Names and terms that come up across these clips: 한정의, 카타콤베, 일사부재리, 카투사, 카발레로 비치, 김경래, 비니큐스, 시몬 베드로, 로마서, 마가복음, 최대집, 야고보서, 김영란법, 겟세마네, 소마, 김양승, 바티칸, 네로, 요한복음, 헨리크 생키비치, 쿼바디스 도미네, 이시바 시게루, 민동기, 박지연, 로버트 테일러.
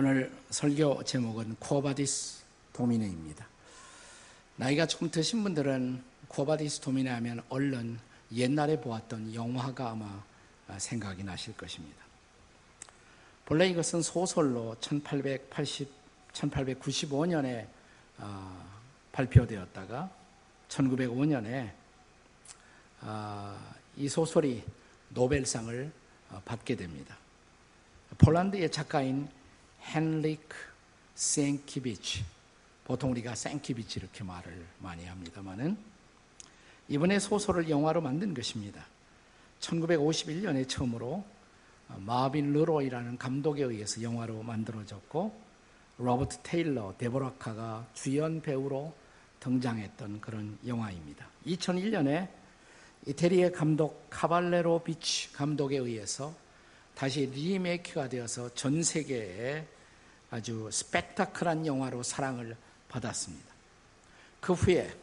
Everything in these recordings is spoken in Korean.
오늘 설교 제목은 쿼바디스 도미네입니다. 나이가 조금 드신 분들은 쿼바디스 도미네 하면 얼른 옛날에 보았던 영화가 아마 생각이 나실 것입니다. 본래 이것은 소설로 1895년에 발표되었다가 1905년에 이 소설이 노벨상을 받게 됩니다. 폴란드의 작가인 헨리크 생키비치, 보통 우리가 생키비치 이렇게 말을 많이 합니다마는 이번에 소설을 영화로 만든 것입니다. 1951년에 처음으로 마빈 르로이라는 감독에 의해서 영화로 만들어졌고 로버트 테일러, 데보라카가 주연 배우로 등장했던 그런 영화입니다. 2001년에 이태리의 감독 카발레로 비치 감독에 의해서 다시 리메이크가 되어서 전 세계에 아주 스펙타클한 영화로 사랑을 받았습니다. 그 후에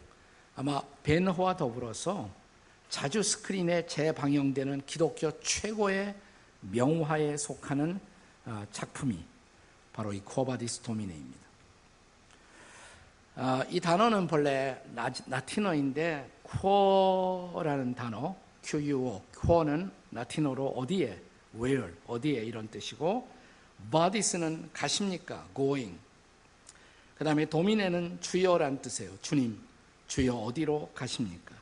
아마 벤허와 더불어서 자주 스크린에 재방영되는 기독교 최고의 명화에 속하는 작품이 바로 이 쿼바디스 도미네입니다. 이 단어는 본래 라틴어인데 쿼라는 단어, QUO, 쿼는 라틴어로 어디에, where, 어디에 이런 뜻이고 바디스는 가십니까, going. 그 다음에 도미네는 주여란 뜻이에요. 주님, 주여 어디로 가십니까?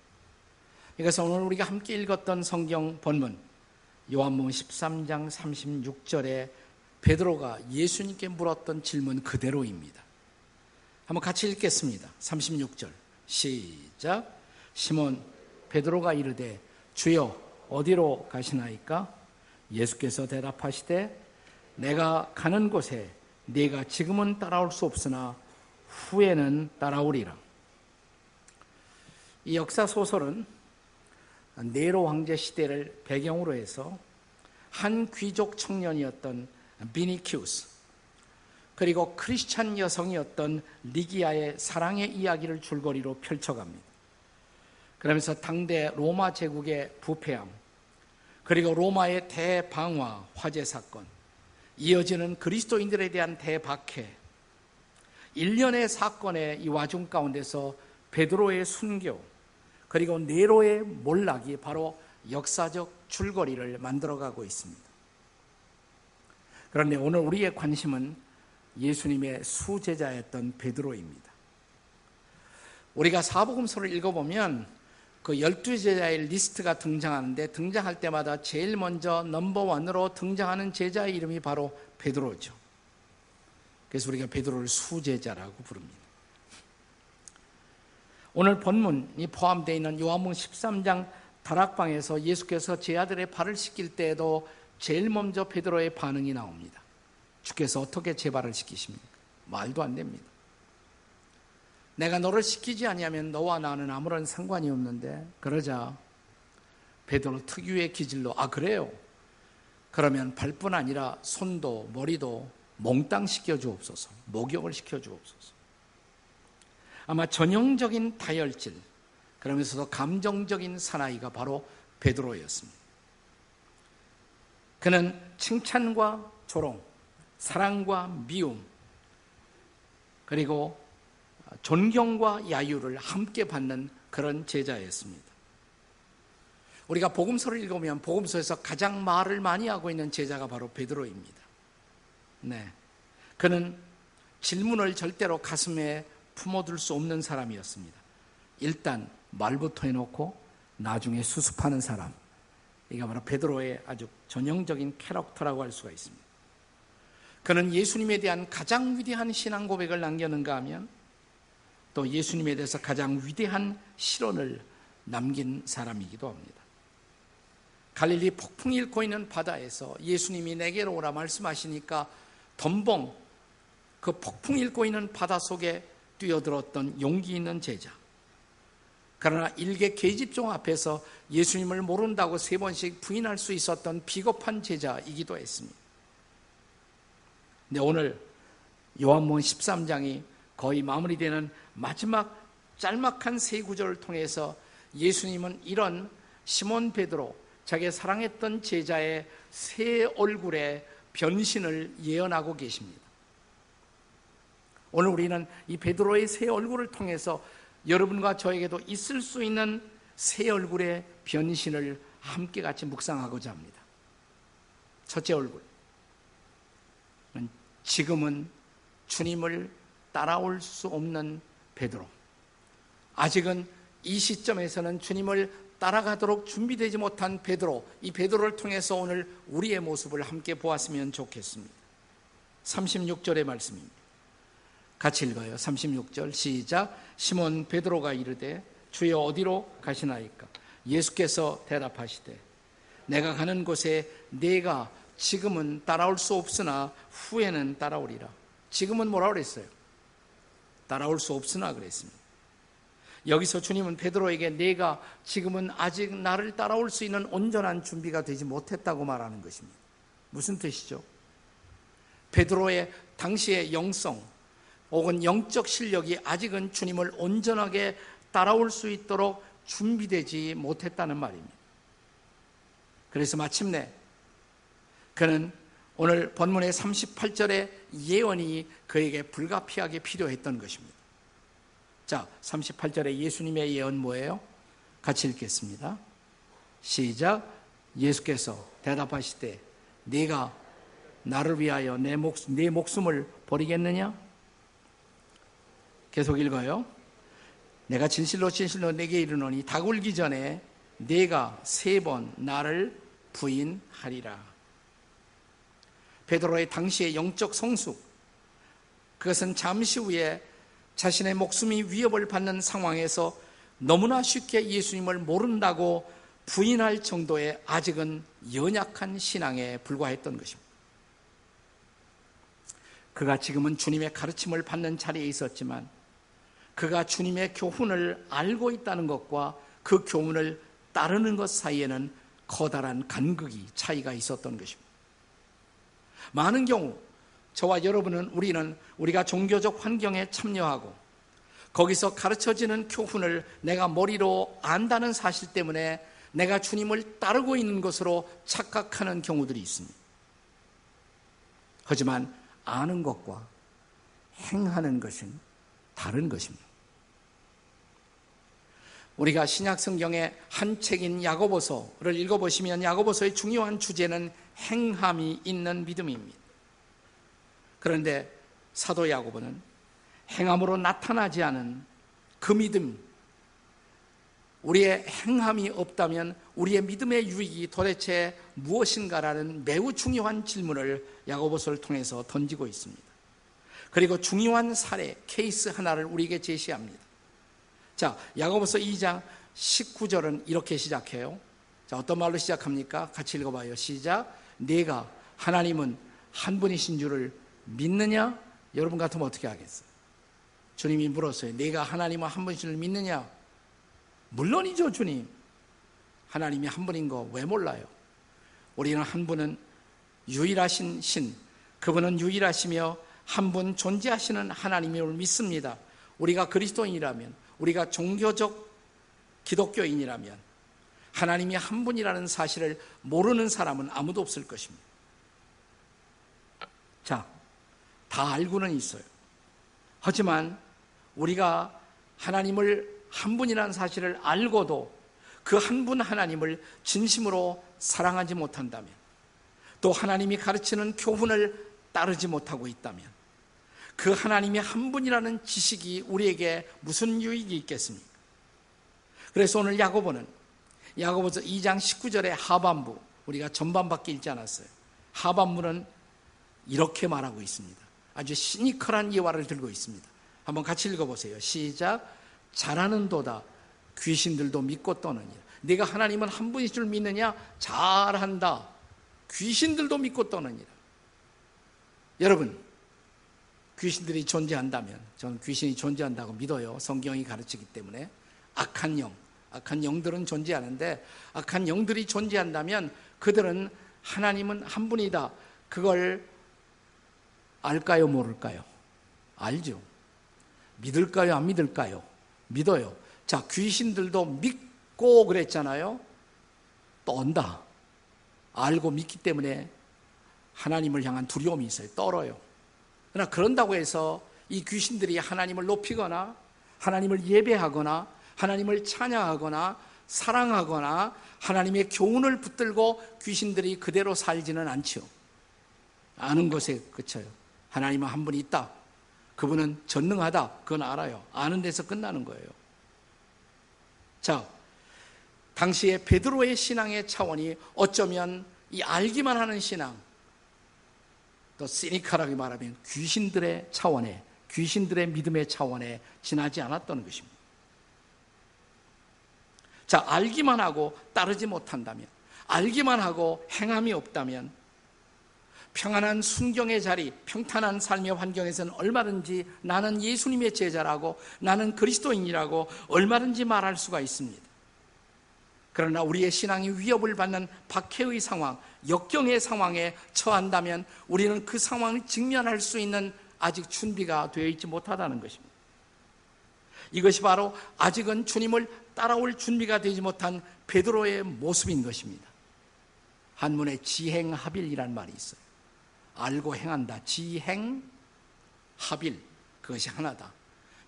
그래서 오늘 우리가 함께 읽었던 성경 본문 요한복음 13장 36절에 베드로가 예수님께 물었던 질문 그대로입니다. 한번 같이 읽겠습니다. 36절 시작. 시몬 베드로가 이르되 주여 어디로 가시나이까? 예수께서 대답하시되 내가 가는 곳에 네가 지금은 따라올 수 없으나 후에는 따라오리라. 이 역사 소설은 네로 황제 시대를 배경으로 해서 한 귀족 청년이었던 비니큐스 그리고 크리스찬 여성이었던 리기아의 사랑의 이야기를 줄거리로 펼쳐갑니다. 그러면서 당대 로마 제국의 부패함 그리고 로마의 대방화 화재 사건 이어지는 그리스도인들에 대한 대박해 일련의 사건의 이 와중 가운데서 베드로의 순교 그리고 네로의 몰락이 바로 역사적 줄거리를 만들어가고 있습니다. 그런데 오늘 우리의 관심은 예수님의 수제자였던 베드로입니다. 우리가 사복음서를 읽어보면 그 12제자의 리스트가 등장하는데 등장할 때마다 제일 먼저 넘버원으로 등장하는 제자의 이름이 바로 베드로죠. 그래서 우리가 베드로를 수제자라고 부릅니다. 오늘 본문이 포함되어 있는 요한복음 13장 다락방에서 예수께서 제자들의 발을 씻길 때에도 제일 먼저 베드로의 반응이 나옵니다. 주께서 어떻게 제 발을 씻기십니까? 말도 안 됩니다. 내가 너를 씻기지 아니하면 너와 나는 아무런 상관이 없는데 그러자 베드로 특유의 기질로 아 그래요? 그러면 발뿐 아니라 손도 머리도 몽땅 씻겨주옵소서. 목욕을 시켜주옵소서. 아마 전형적인 다혈질, 그러면서도 감정적인 사나이가 바로 베드로였습니다. 그는 칭찬과 조롱, 사랑과 미움, 그리고 존경과 야유를 함께 받는 그런 제자였습니다. 우리가 복음서를 읽으면 복음서에서 가장 말을 많이 하고 있는 제자가 바로 베드로입니다. 네, 그는 질문을 절대로 가슴에 품어둘 수 없는 사람이었습니다. 일단 말부터 해놓고 나중에 수습하는 사람. 이게 바로 베드로의 아주 전형적인 캐릭터라고 할 수가 있습니다. 그는 예수님에 대한 가장 위대한 신앙 고백을 남겼는가 하면 또 예수님에 대해서 가장 위대한 실언을 남긴 사람이기도 합니다. 갈릴리 폭풍이 일고 있는 바다에서 예수님이 내게로 오라 말씀하시니까 덤벙 그 폭풍이 일고 있는 바다 속에 뛰어들었던 용기 있는 제자. 그러나 일개 계집종 앞에서 예수님을 모른다고 3번씩 부인할 수 있었던 비겁한 제자이기도 했습니다. 근데 오늘 요한복음 13장이 거의 마무리되는 마지막 짤막한 세 구절을 통해서 예수님은 이런 시몬 베드로, 자기 사랑했던 제자의 새 얼굴의 변신을 예언하고 계십니다. 오늘 우리는 이 베드로의 새 얼굴을 통해서 여러분과 저에게도 있을 수 있는 새 얼굴의 변신을 함께 같이 묵상하고자 합니다. 첫째 얼굴은 지금은 주님을 따라올 수 없는 베드로, 아직은 이 시점에서는 주님을 따라가도록 준비되지 못한 베드로, 이 베드로를 통해서 오늘 우리의 모습을 함께 보았으면 좋겠습니다. 36절의 말씀입니다. 같이 읽어요. 36절 시작. 시몬 베드로가 이르되 주여 어디로 가시나이까? 예수께서 대답하시되 내가 가는 곳에 네가 지금은 따라올 수 없으나 후에는 따라오리라. 지금은 뭐라고 그랬어요? 따라올 수 없으나 그랬습니다. 여기서 주님은 베드로에게 네가 지금은 아직 나를 따라올 수 있는 온전한 준비가 되지 못했다고 말하는 것입니다. 무슨 뜻이죠? 베드로의 당시의 영성 혹은 영적 실력이 아직은 주님을 온전하게 따라올 수 있도록 준비되지 못했다는 말입니다. 그래서 마침내 그는 오늘 본문의 38절의 예언이 그에게 불가피하게 필요했던 것입니다. 자, 38절에 예수님의 예언 뭐예요? 같이 읽겠습니다. 시작. 예수께서 대답하실 때 네가 나를 위하여 네 목숨을 버리겠느냐? 계속 읽어요. 내가 진실로 진실로 네게 이르노니 닭 울기 전에 네가 3번 나를 부인하리라. 베드로의 당시의 영적 성숙, 그것은 잠시 후에 자신의 목숨이 위협을 받는 상황에서 너무나 쉽게 예수님을 모른다고 부인할 정도의 아직은 연약한 신앙에 불과했던 것입니다. 그가 지금은 주님의 가르침을 받는 자리에 있었지만 그가 주님의 교훈을 알고 있다는 것과 그 교훈을 따르는 것 사이에는 커다란 간극이, 차이가 있었던 것입니다. 많은 경우 저와 여러분은 우리가 종교적 환경에 참여하고 거기서 가르쳐지는 교훈을 내가 머리로 안다는 사실 때문에 내가 주님을 따르고 있는 것으로 착각하는 경우들이 있습니다. 하지만 아는 것과 행하는 것은 다른 것입니다. 우리가 신약 성경의 한 책인 야고보서를 읽어보시면 야고보서의 중요한 주제는 행함이 있는 믿음입니다. 그런데 사도 야고보는 행함으로 나타나지 않은 그 믿음, 우리의 행함이 없다면 우리의 믿음의 유익이 도대체 무엇인가라는 매우 중요한 질문을 야고보서를 통해서 던지고 있습니다. 그리고 중요한 사례, 케이스 하나를 우리에게 제시합니다. 자, 야고보서 2장 19절은 이렇게 시작해요. 자, 어떤 말로 시작합니까? 같이 읽어봐요. 시작. 네가 하나님은 한 분이신 줄을 믿느냐? 여러분 같으면 어떻게 하겠어요? 주님이 물었어요. 네가 하나님은 한 분이신 줄 믿느냐? 물론이죠, 주님. 하나님이 한 분인 거 왜 몰라요? 우리는 한 분은 유일하신 신, 그분은 유일하시며 한 분 존재하시는 하나님을 믿습니다. 우리가 그리스도인이라면, 우리가 종교적 기독교인이라면 하나님이 한 분이라는 사실을 모르는 사람은 아무도 없을 것입니다. 자, 다 알고는 있어요. 하지만 우리가 하나님을 한 분이라는 사실을 알고도 그 한 분 하나님을 진심으로 사랑하지 못한다면, 또 하나님이 가르치는 교훈을 따르지 못하고 있다면 그 하나님이 한 분이라는 지식이 우리에게 무슨 유익이 있겠습니까? 그래서 오늘 야고보는 야고보서 2장 19절의 하반부, 우리가 전반밖에 읽지 않았어요. 하반부는 이렇게 말하고 있습니다. 아주 시니컬한 예화를 들고 있습니다. 한번 같이 읽어보세요. 시작. 잘하는 도다 귀신들도 믿고 떠느니라. 네가 하나님은 한 분인 줄 믿느냐? 잘한다. 귀신들도 믿고 떠느니라. 여러분, 귀신들이 존재한다면, 저는 귀신이 존재한다고 믿어요. 성경이 가르치기 때문에. 악한 영들은 존재하는데, 악한 영들이 존재한다면 그들은 하나님은 한 분이다, 그걸 알까요, 모를까요? 알죠. 믿을까요, 안 믿을까요? 믿어요. 자, 귀신들도 믿고 그랬잖아요. 떤다. 알고 믿기 때문에 하나님을 향한 두려움이 있어요. 떨어요. 그러나 그런다고 해서 이 귀신들이 하나님을 높이거나 하나님을 예배하거나 하나님을 찬양하거나 사랑하거나 하나님의 교훈을 붙들고 귀신들이 그대로 살지는 않지요. 아는 것에 그쳐요. 하나님은 한 분이 있다. 그분은 전능하다. 그건 알아요. 아는 데서 끝나는 거예요. 자, 당시에 베드로의 신앙의 차원이 어쩌면 이 알기만 하는 신앙, 또 시니컬하게 말하면 귀신들의 차원에, 귀신들의 믿음의 차원에 지나지 않았던 것입니다. 자, 알기만 하고 따르지 못한다면, 알기만 하고 행함이 없다면 평안한 순경의 자리, 평탄한 삶의 환경에서는 얼마든지 나는 예수님의 제자라고, 나는 그리스도인이라고 얼마든지 말할 수가 있습니다. 그러나 우리의 신앙이 위협을 받는 박해의 상황, 역경의 상황에 처한다면 우리는 그 상황을 직면할 수 있는 아직 준비가 되어 있지 못하다는 것입니다. 이것이 바로 아직은 주님을 따라올 준비가 되지 못한 베드로의 모습인 것입니다. 한문에 지행하빌이라는 말이 있어요. 알고 행한다. 지행하빌, 그것이 하나다.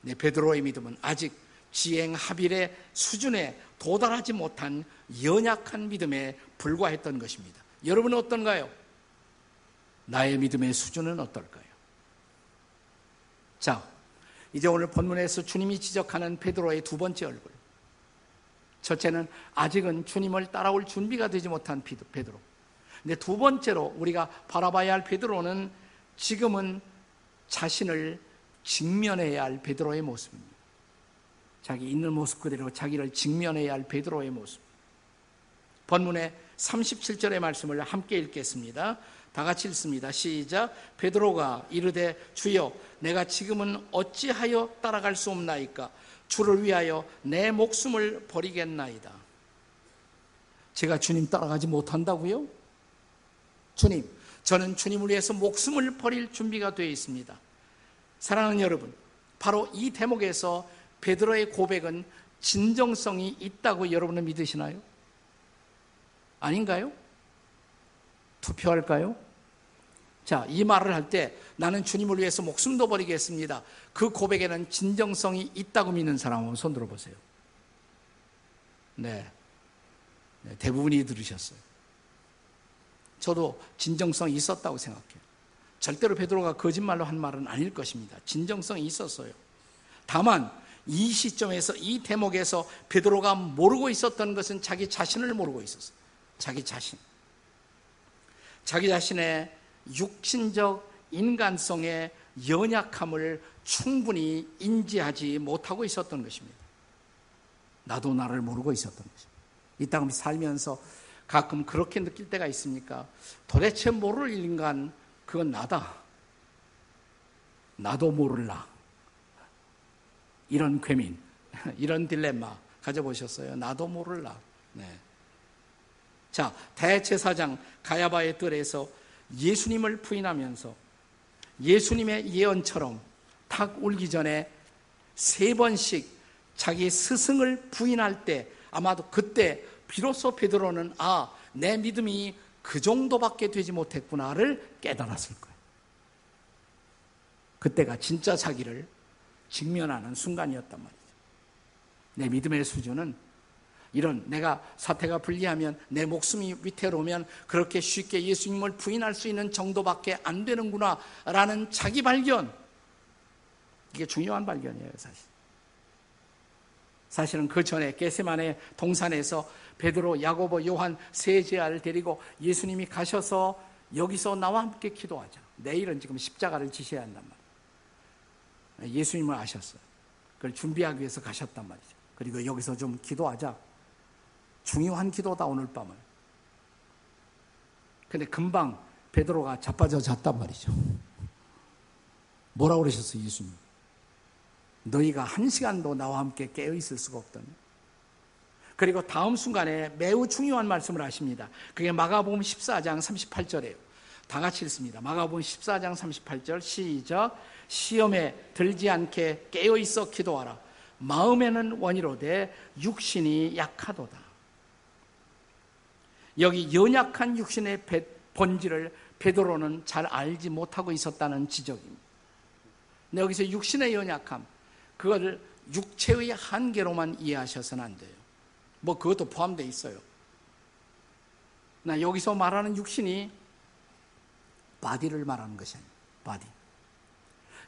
내 베드로의 믿음은 아직 지행하빌의 수준에 도달하지 못한 연약한 믿음에 불과했던 것입니다. 여러분은 어떤가요? 나의 믿음의 수준은 어떨까요? 자, 이제 오늘 본문에서 주님이 지적하는 베드로의 두 번째 얼굴. 첫째는 아직은 주님을 따라올 준비가 되지 못한 베드로. 근데 두 번째로 우리가 바라봐야 할 베드로는 지금은 자신을 직면해야 할 베드로의 모습입니다. 자기 있는 모습 그대로 자기를 직면해야 할 베드로의 모습. 본문의 37절의 말씀을 함께 읽겠습니다. 다 같이 읽습니다. 시작. 베드로가 이르되 주여 내가 지금은 어찌하여 따라갈 수 없나이까. 주를 위하여 내 목숨을 버리겠나이다. 제가 주님 따라가지 못한다고요? 주님, 저는 주님을 위해서 목숨을 버릴 준비가 되어 있습니다. 사랑하는 여러분, 바로 이 대목에서 베드로의 고백은 진정성이 있다고 여러분은 믿으시나요? 아닌가요? 투표할까요? 자, 이 말을 할 때 나는 주님을 위해서 목숨도 버리겠습니다. 그 고백에는 진정성이 있다고 믿는 사람은 손 들어보세요. 네, 대부분이 들으셨어요. 저도 진정성이 있었다고 생각해요. 절대로 베드로가 거짓말로 한 말은 아닐 것입니다. 진정성이 있었어요. 다만 이 시점에서, 이 대목에서 베드로가 모르고 있었던 것은 자기 자신을 모르고 있었어요. 자기 자신의 육신적 인간성의 연약함을 충분히 인지하지 못하고 있었던 것입니다. 나도 나를 모르고 있었던 것입니다. 이 땅을 살면서 가끔 그렇게 느낄 때가 있습니까? 도대체 모를 인간, 그건 나다. 나도 모를 나. 이런 괴민, 이런 딜레마 가져보셨어요? 나도 모를 나. 네. 자, 대제사장 가야바의 뜰에서 예수님을 부인하면서 예수님의 예언처럼 닭 울기 전에 3번씩 자기 스승을 부인할 때, 아마도 그때 비로소 베드로는 아, 내 믿음이 그 정도밖에 되지 못했구나를 깨달았을 거예요. 그때가 진짜 자기를 직면하는 순간이었단 말이죠. 내 믿음의 수준은 이런, 내가 사태가 불리하면, 내 목숨이 위태로우면 그렇게 쉽게 예수님을 부인할 수 있는 정도밖에 안 되는구나 라는 자기 발견. 이게 중요한 발견이에요, 사실. 사실은 그 전에 겟세마네 동산에서 베드로, 야고보, 요한 세 제자를 데리고 예수님이 가셔서 여기서 나와 함께 기도하자. 내일은 지금 십자가를 지셔야 한단 말이에요. 예수님을 아셨어요. 그걸 준비하기 위해서 가셨단 말이죠. 그리고 여기서 좀 기도하자. 중요한 기도다, 오늘 밤을. 근데 금방 베드로가 자빠져 잤단 말이죠. 뭐라고 그러셨어요, 예수님? 너희가 1시간도 나와 함께 깨어있을 수가 없더니. 그리고 다음 순간에 매우 중요한 말씀을 하십니다. 그게 마가복음 14장 38절이에요. 다 같이 읽습니다. 마가복음 14장 38절 시작. 시험에 들지 않게 깨어있어 기도하라. 마음에는 원이로되 육신이 약하도다. 여기 연약한 육신의 본질을 베드로는 잘 알지 못하고 있었다는 지적입니다. 근데 여기서 육신의 연약함, 그걸 육체의 한계로만 이해하셔서는 안 돼요. 뭐 그것도 포함되어 있어요. 나 여기서 말하는 육신이 바디를 말하는 것이 아니에요. 바디.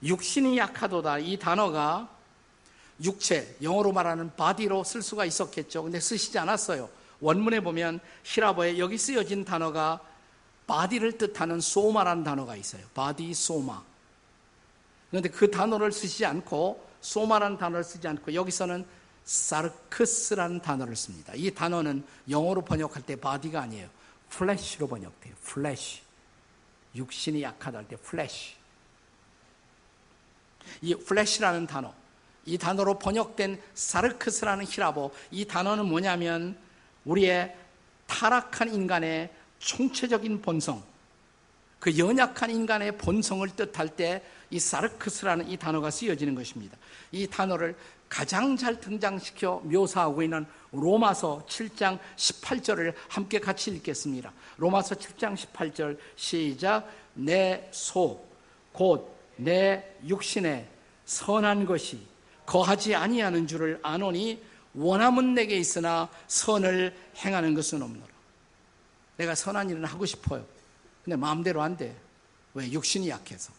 육신이 약하도다. 이 단어가 육체, 영어로 말하는 바디로 쓸 수가 있었겠죠. 근데 쓰시지 않았어요. 원문에 보면 히라보에 여기 쓰여진 단어가 바디를 뜻하는 소마라는 단어가 있어요. 바디, 소마. 그런데 그 단어를 쓰지 않고 소마라는 단어를 쓰지 않고 여기서는 사르크스라는 단어를 씁니다. 이 단어는 영어로 번역할 때 바디가 아니에요. 플래시로 번역돼요. 플래시. 육신이 약하다 할 때 플래시. 이 플래시라는 단어, 이 단어로 번역된 사르크스라는 히라보, 이 단어는 뭐냐면 우리의 타락한 인간의 총체적인 본성, 그 연약한 인간의 본성을 뜻할 때 이 사르크스라는 이 단어가 쓰여지는 것입니다. 이 단어를 가장 잘 등장시켜 묘사하고 있는 로마서 7장 18절을 함께 같이 읽겠습니다. 로마서 7장 18절 시작. 내 소, 곧 내 육신에 선한 것이 거하지 아니하는 줄을 아노니 원함은 내게 있으나 선을 행하는 것은 없노라. 내가 선한 일은 하고 싶어요. 근데 마음대로 안 돼. 왜? 육신이 약해서.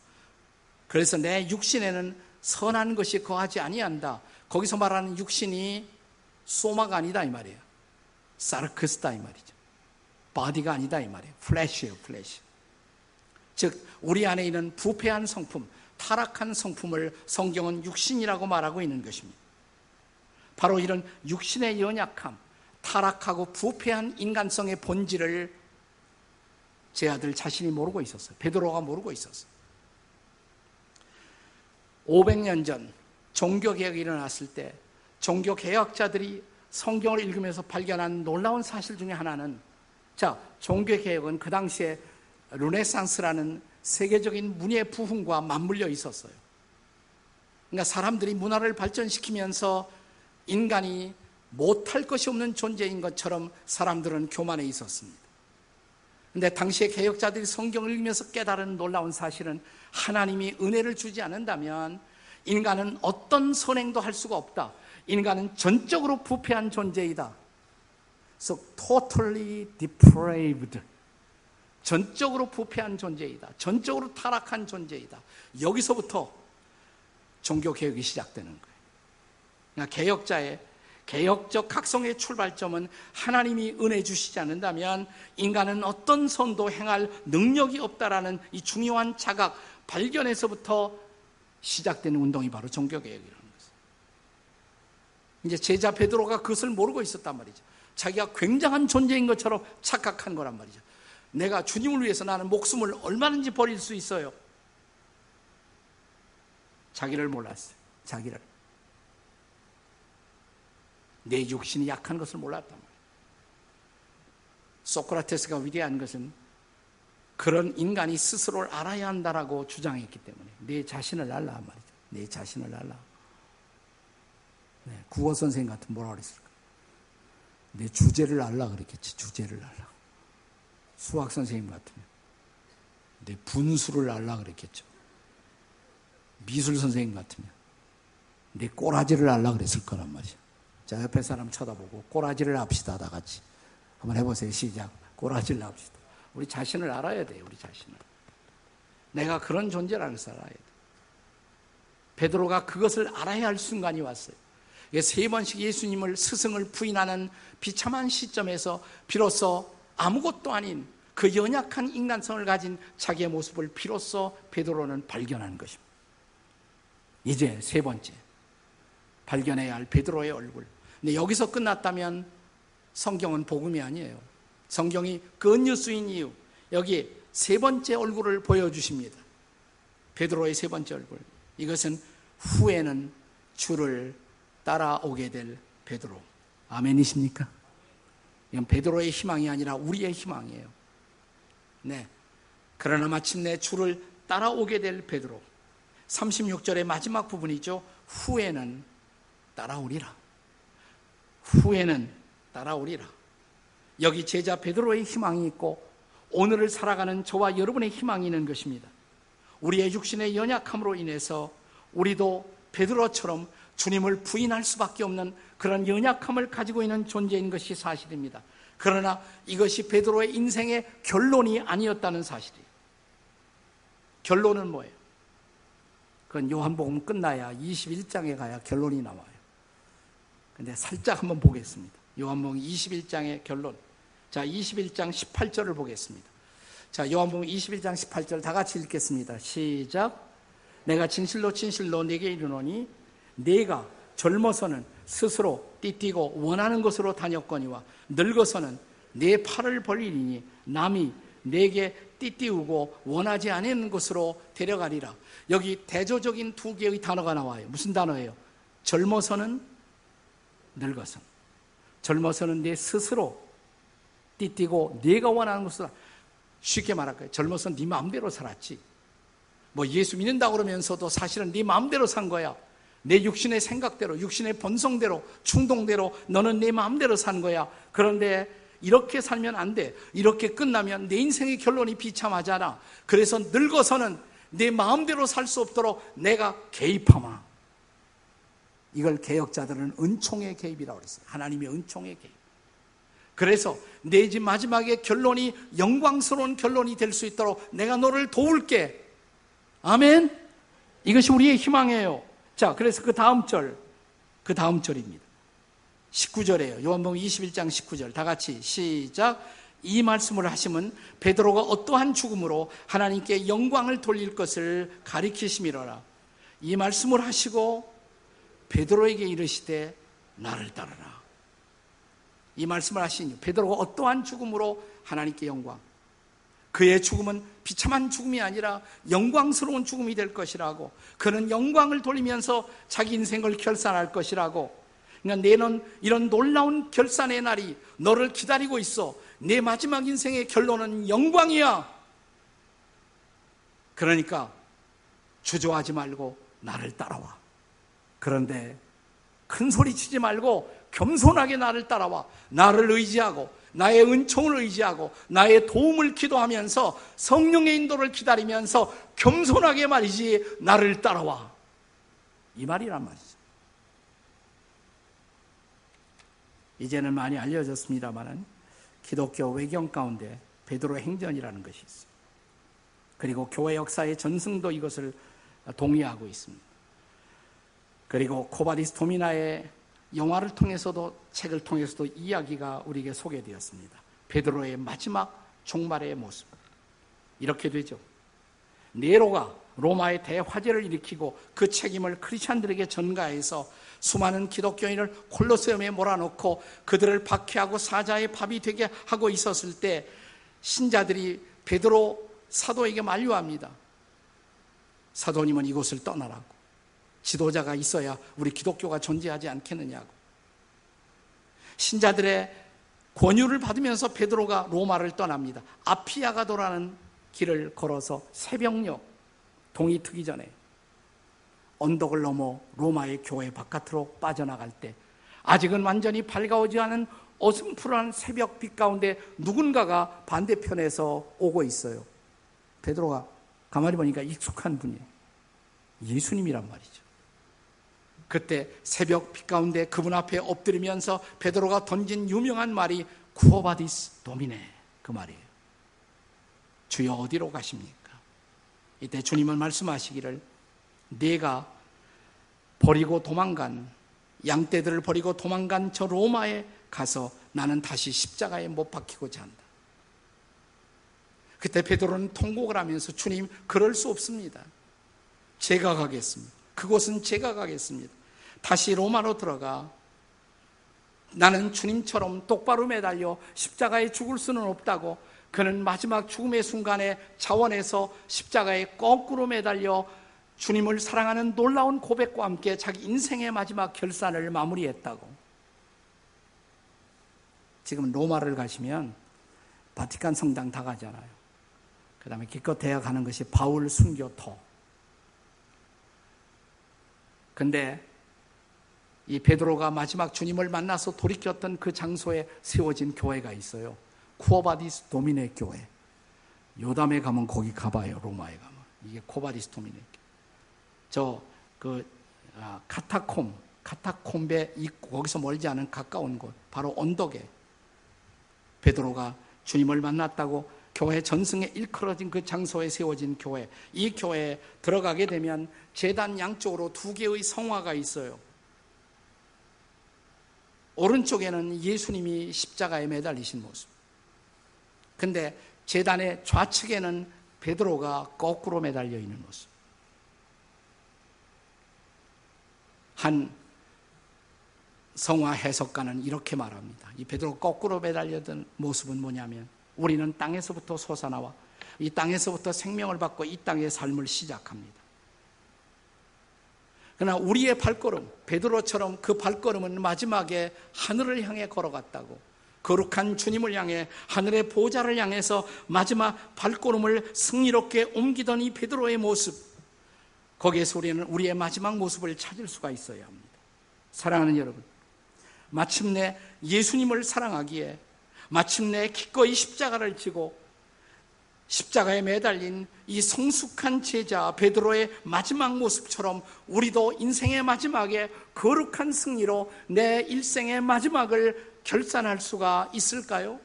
그래서 내 육신에는 선한 것이 거하지 아니한다. 거기서 말하는 육신이 소마가 아니다 이 말이에요. 사르크스다 이 말이죠. 바디가 아니다 이 말이에요. 플래시예요, 플래시. 즉 우리 안에 있는 부패한 성품, 타락한 성품을 성경은 육신이라고 말하고 있는 것입니다. 바로 이런 육신의 연약함, 타락하고 부패한 인간성의 본질을 제 아들 자신이 모르고 있었어요. 베드로가 모르고 있었어요. 500년 전 종교개혁이 일어났을 때 종교개혁자들이 성경을 읽으면서 발견한 놀라운 사실 중에 하나는, 자, 종교개혁은 그 당시에 르네상스라는 세계적인 문화의 부흥과 맞물려 있었어요. 그러니까 사람들이 문화를 발전시키면서 인간이 못할 것이 없는 존재인 것처럼 사람들은 교만해 있었습니다. 그런데 당시의 개혁자들이 성경을 읽으면서 깨달은 놀라운 사실은 하나님이 은혜를 주지 않는다면 인간은 어떤 선행도 할 수가 없다. 인간은 전적으로 부패한 존재이다. So totally depraved. 전적으로 부패한 존재이다. 전적으로 타락한 존재이다. 여기서부터 종교개혁이 시작되는 거예요. 그러니까 개혁자의 개혁적 각성의 출발점은 하나님이 은혜 주시지 않는다면 인간은 어떤 선도 행할 능력이 없다라는 이 중요한 자각, 발견에서부터 시작되는 운동이 바로 종교개혁이라는 거죠. 이제 제자 베드로가 그것을 모르고 있었단 말이죠. 자기가 굉장한 존재인 것처럼 착각한 거란 말이죠. 내가 주님을 위해서 나는 목숨을 얼마든지 버릴 수 있어요. 자기를 몰랐어요. 자기를. 내 육신이 약한 것을 몰랐단 말이에요. 소크라테스가 위대한 것은 그런 인간이 스스로를 알아야 한다라고 주장했기 때문에 내 자신을 알라 말이죠. 내 자신을 알라. 네, 국어 선생 같은 뭐라 그랬을까? 내 주제를 알라 그랬겠지. 주제를 알라. 수학 선생님 같으면 내 분수를 알라 그랬겠죠. 미술 선생님 같으면 내 꼬라지를 알라 그랬을 거란 말이죠. 자, 옆에 사람 쳐다보고 꼬라지를 합시다. 다 같이 한번 해보세요. 시작. 꼬라지를 합시다. 우리 자신을 알아야 돼요. 우리 자신을. 내가 그런 존재라는 것을 알아야 돼요. 베드로가 그것을 알아야 할 순간이 왔어요. 이게 세 번씩 예수님을, 스승을 부인하는 비참한 시점에서 비로소 아무것도 아닌 그 연약한 인간성을 가진 자기의 모습을 비로소 베드로는 발견한 것입니다. 이제 세 번째 발견해야 할 베드로의 얼굴. 근데 여기서 끝났다면 성경은 복음이 아니에요. 성경이 굿뉴스인 이유, 여기 세 번째 얼굴을 보여주십니다. 베드로의 세 번째 얼굴. 이것은 후에는 주를 따라오게 될 베드로. 아멘이십니까? 이건 베드로의 희망이 아니라 우리의 희망이에요. 네. 그러나 마침내 주를 따라오게 될 베드로. 36절의 마지막 부분이죠. 후에는 따라오리라. 후에는 따라오리라. 여기 제자 베드로의 희망이 있고 오늘을 살아가는 저와 여러분의 희망이 있는 것입니다. 우리의 육신의 연약함으로 인해서 우리도 베드로처럼 주님을 부인할 수밖에 없는 그런 연약함을 가지고 있는 존재인 것이 사실입니다. 그러나 이것이 베드로의 인생의 결론이 아니었다는 사실이에요. 결론은 뭐예요? 그건 요한복음 끝나야 21장에 가야 결론이 나와요. 근데 살짝 한번 보겠습니다. 요한복음 21장의 결론. 자, 21장 18절을 보겠습니다. 자, 요한복음 21장 18절 다 같이 읽겠습니다. 시작. 내가 진실로 진실로 네게 이르노니 네가 젊어서는 스스로 띠띠고 원하는 것으로 다녔거니와 늙어서는 네 팔을 벌리니 남이 네게 띠띠우고 원하지 않은 것으로 데려가리라. 여기 대조적인 두 개의 단어가 나와요. 무슨 단어예요? 젊어서는, 늙어서는. 젊어서는 네 스스로 띠띠고 네가 원하는 것으로. 쉽게 말할까요? 젊어서는 네 마음대로 살았지. 뭐 예수 믿는다고 그러면서도 사실은 네 마음대로 산 거야. 내 육신의 생각대로, 육신의 본성대로, 충동대로 너는 내 마음대로 산 거야. 그런데 이렇게 살면 안 돼. 이렇게 끝나면 내 인생의 결론이 비참하잖아. 그래서 늙어서는 내 마음대로 살 수 없도록 내가 개입하마. 이걸 개혁자들은 은총의 개입이라고 그랬어요. 하나님의 은총의 개입. 그래서 내 집 마지막에 결론이 영광스러운 결론이 될 수 있도록 내가 너를 도울게. 아멘? 이것이 우리의 희망이에요. 자, 그래서 그 다음 절입니다. 19절이에요. 요한복음 21장 19절 다 같이 시작. 이 말씀을 하심은 베드로가 어떠한 죽음으로 하나님께 영광을 돌릴 것을 가리키심이로라. 이 말씀을 하시고 베드로에게 이르시되 나를 따르라. 이 말씀을 하시니 베드로가 어떠한 죽음으로 하나님께 영광. 그의 죽음은 비참한 죽음이 아니라 영광스러운 죽음이 될 것이라고. 그는 영광을 돌리면서 자기 인생을 결산할 것이라고. 그러니까 내는 이런 놀라운 결산의 날이 너를 기다리고 있어. 내 마지막 인생의 결론은 영광이야. 그러니까 주저하지 말고 나를 따라와. 그런데 큰 소리 치지 말고 겸손하게 나를 따라와. 나를 의지하고 나의 은총을 의지하고 나의 도움을 기도하면서 성령의 인도를 기다리면서 겸손하게 말이지 나를 따라와. 이 말이란 말이죠. 이제는 많이 알려졌습니다만 기독교 외경 가운데 베드로의 행전이라는 것이 있어요. 그리고 교회 역사의 전승도 이것을 동의하고 있습니다. 그리고 쿼바디스 도미네의 영화를 통해서도 책을 통해서도 이야기가 우리에게 소개되었습니다. 베드로의 마지막 종말의 모습. 이렇게 되죠. 네로가 로마의 대화재를 일으키고 그 책임을 크리스천들에게 전가해서 수많은 기독교인을 콜로세움에 몰아넣고 그들을 박해하고 사자의 밥이 되게 하고 있었을 때 신자들이 베드로 사도에게 만류합니다. 사도님은 이곳을 떠나라고. 지도자가 있어야 우리 기독교가 존재하지 않겠느냐고. 신자들의 권유를 받으면서 베드로가 로마를 떠납니다. 아피아가도라는 길을 걸어서 새벽녘 동이 트기 전에 언덕을 넘어 로마의 교회 바깥으로 빠져나갈 때 아직은 완전히 밝아오지 않은 어슴푸른 새벽빛 가운데 누군가가 반대편에서 오고 있어요. 베드로가 가만히 보니까 익숙한 분이에요. 예수님이란 말이죠. 그때 새벽 빛 가운데 그분 앞에 엎드리면서 베드로가 던진 유명한 말이 쿼바디스 도미네, 그 말이에요. 주여 어디로 가십니까? 이때 주님은 말씀하시기를 네가 버리고 도망간 양떼들을 버리고 도망간 저 로마에 가서 나는 다시 십자가에 못 박히고자 한다. 그때 베드로는 통곡을 하면서 주님 그럴 수 없습니다. 제가 가겠습니다. 그곳은 제가 가겠습니다. 다시 로마로 들어가 나는 주님처럼 똑바로 매달려 십자가에 죽을 수는 없다고. 그는 마지막 죽음의 순간에 자원해서 십자가에 거꾸로 매달려 주님을 사랑하는 놀라운 고백과 함께 자기 인생의 마지막 결산을 마무리했다고. 지금 로마를 가시면 바티칸 성당 다 가잖아요. 그 다음에 기껏해야 가는 것이 바울 순교터. 근데 이 베드로가 마지막 주님을 만나서 돌이켰던 그 장소에 세워진 교회가 있어요. 쿼바디스 도미네 교회. 요담에 가면 거기 가봐요. 로마에 가면. 이게 쿼바디스 도미네. 저 카타콤베 있고 거기서 멀지 않은 가까운 곳, 바로 언덕에 베드로가 주님을 만났다고 교회 전승에 일컬어진 그 장소에 세워진 교회, 이 교회에 들어가게 되면 제단 양쪽으로 두 개의 성화가 있어요. 오른쪽에는 예수님이 십자가에 매달리신 모습, 근데 제단의 좌측에는 베드로가 거꾸로 매달려 있는 모습. 한 성화 해석가는 이렇게 말합니다. 이 베드로 거꾸로 매달려던 모습은 뭐냐면, 우리는 땅에서부터 솟아나와 이 땅에서부터 생명을 받고 이 땅의 삶을 시작합니다. 그러나 우리의 발걸음, 베드로처럼 그 발걸음은 마지막에 하늘을 향해 걸어갔다고, 거룩한 주님을 향해, 하늘의 보좌를 향해서 마지막 발걸음을 승리롭게 옮기던 이 베드로의 모습, 거기에서 우리는 우리의 마지막 모습을 찾을 수가 있어야 합니다. 사랑하는 여러분, 마침내 예수님을 사랑하기에 마침내 기꺼이 십자가를 지고 십자가에 매달린 이 성숙한 제자 베드로의 마지막 모습처럼 우리도 인생의 마지막에 거룩한 승리로 내 일생의 마지막을 결산할 수가 있을까요?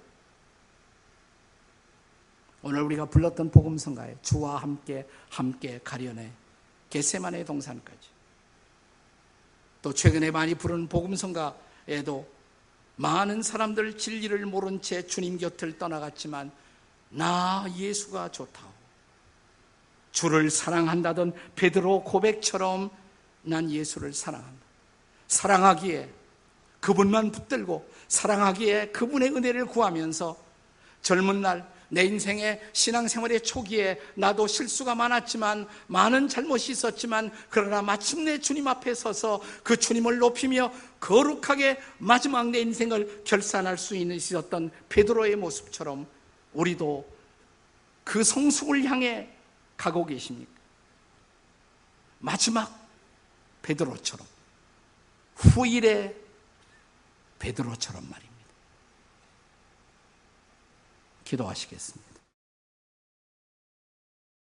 오늘 우리가 불렀던 복음성가에 주와 함께 가려내, 겟세마네 동산까지, 또 최근에 많이 부른 복음성가에도 많은 사람들 진리를 모른 채 주님 곁을 떠나갔지만 나 예수가 좋다오, 주를 사랑한다던 베드로 고백처럼 난 예수를 사랑한다, 사랑하기에 그분만 붙들고 사랑하기에 그분의 은혜를 구하면서, 젊은 날 내 인생의 신앙생활의 초기에 나도 실수가 많았지만, 많은 잘못이 있었지만, 그러나 마침내 주님 앞에 서서 그 주님을 높이며 거룩하게 마지막 내 인생을 결산할 수 있었던 베드로의 모습처럼 우리도 그 성숙을 향해 가고 계십니까? 마지막 베드로처럼, 후일의 베드로처럼 말입니다. 기도하시겠습니다.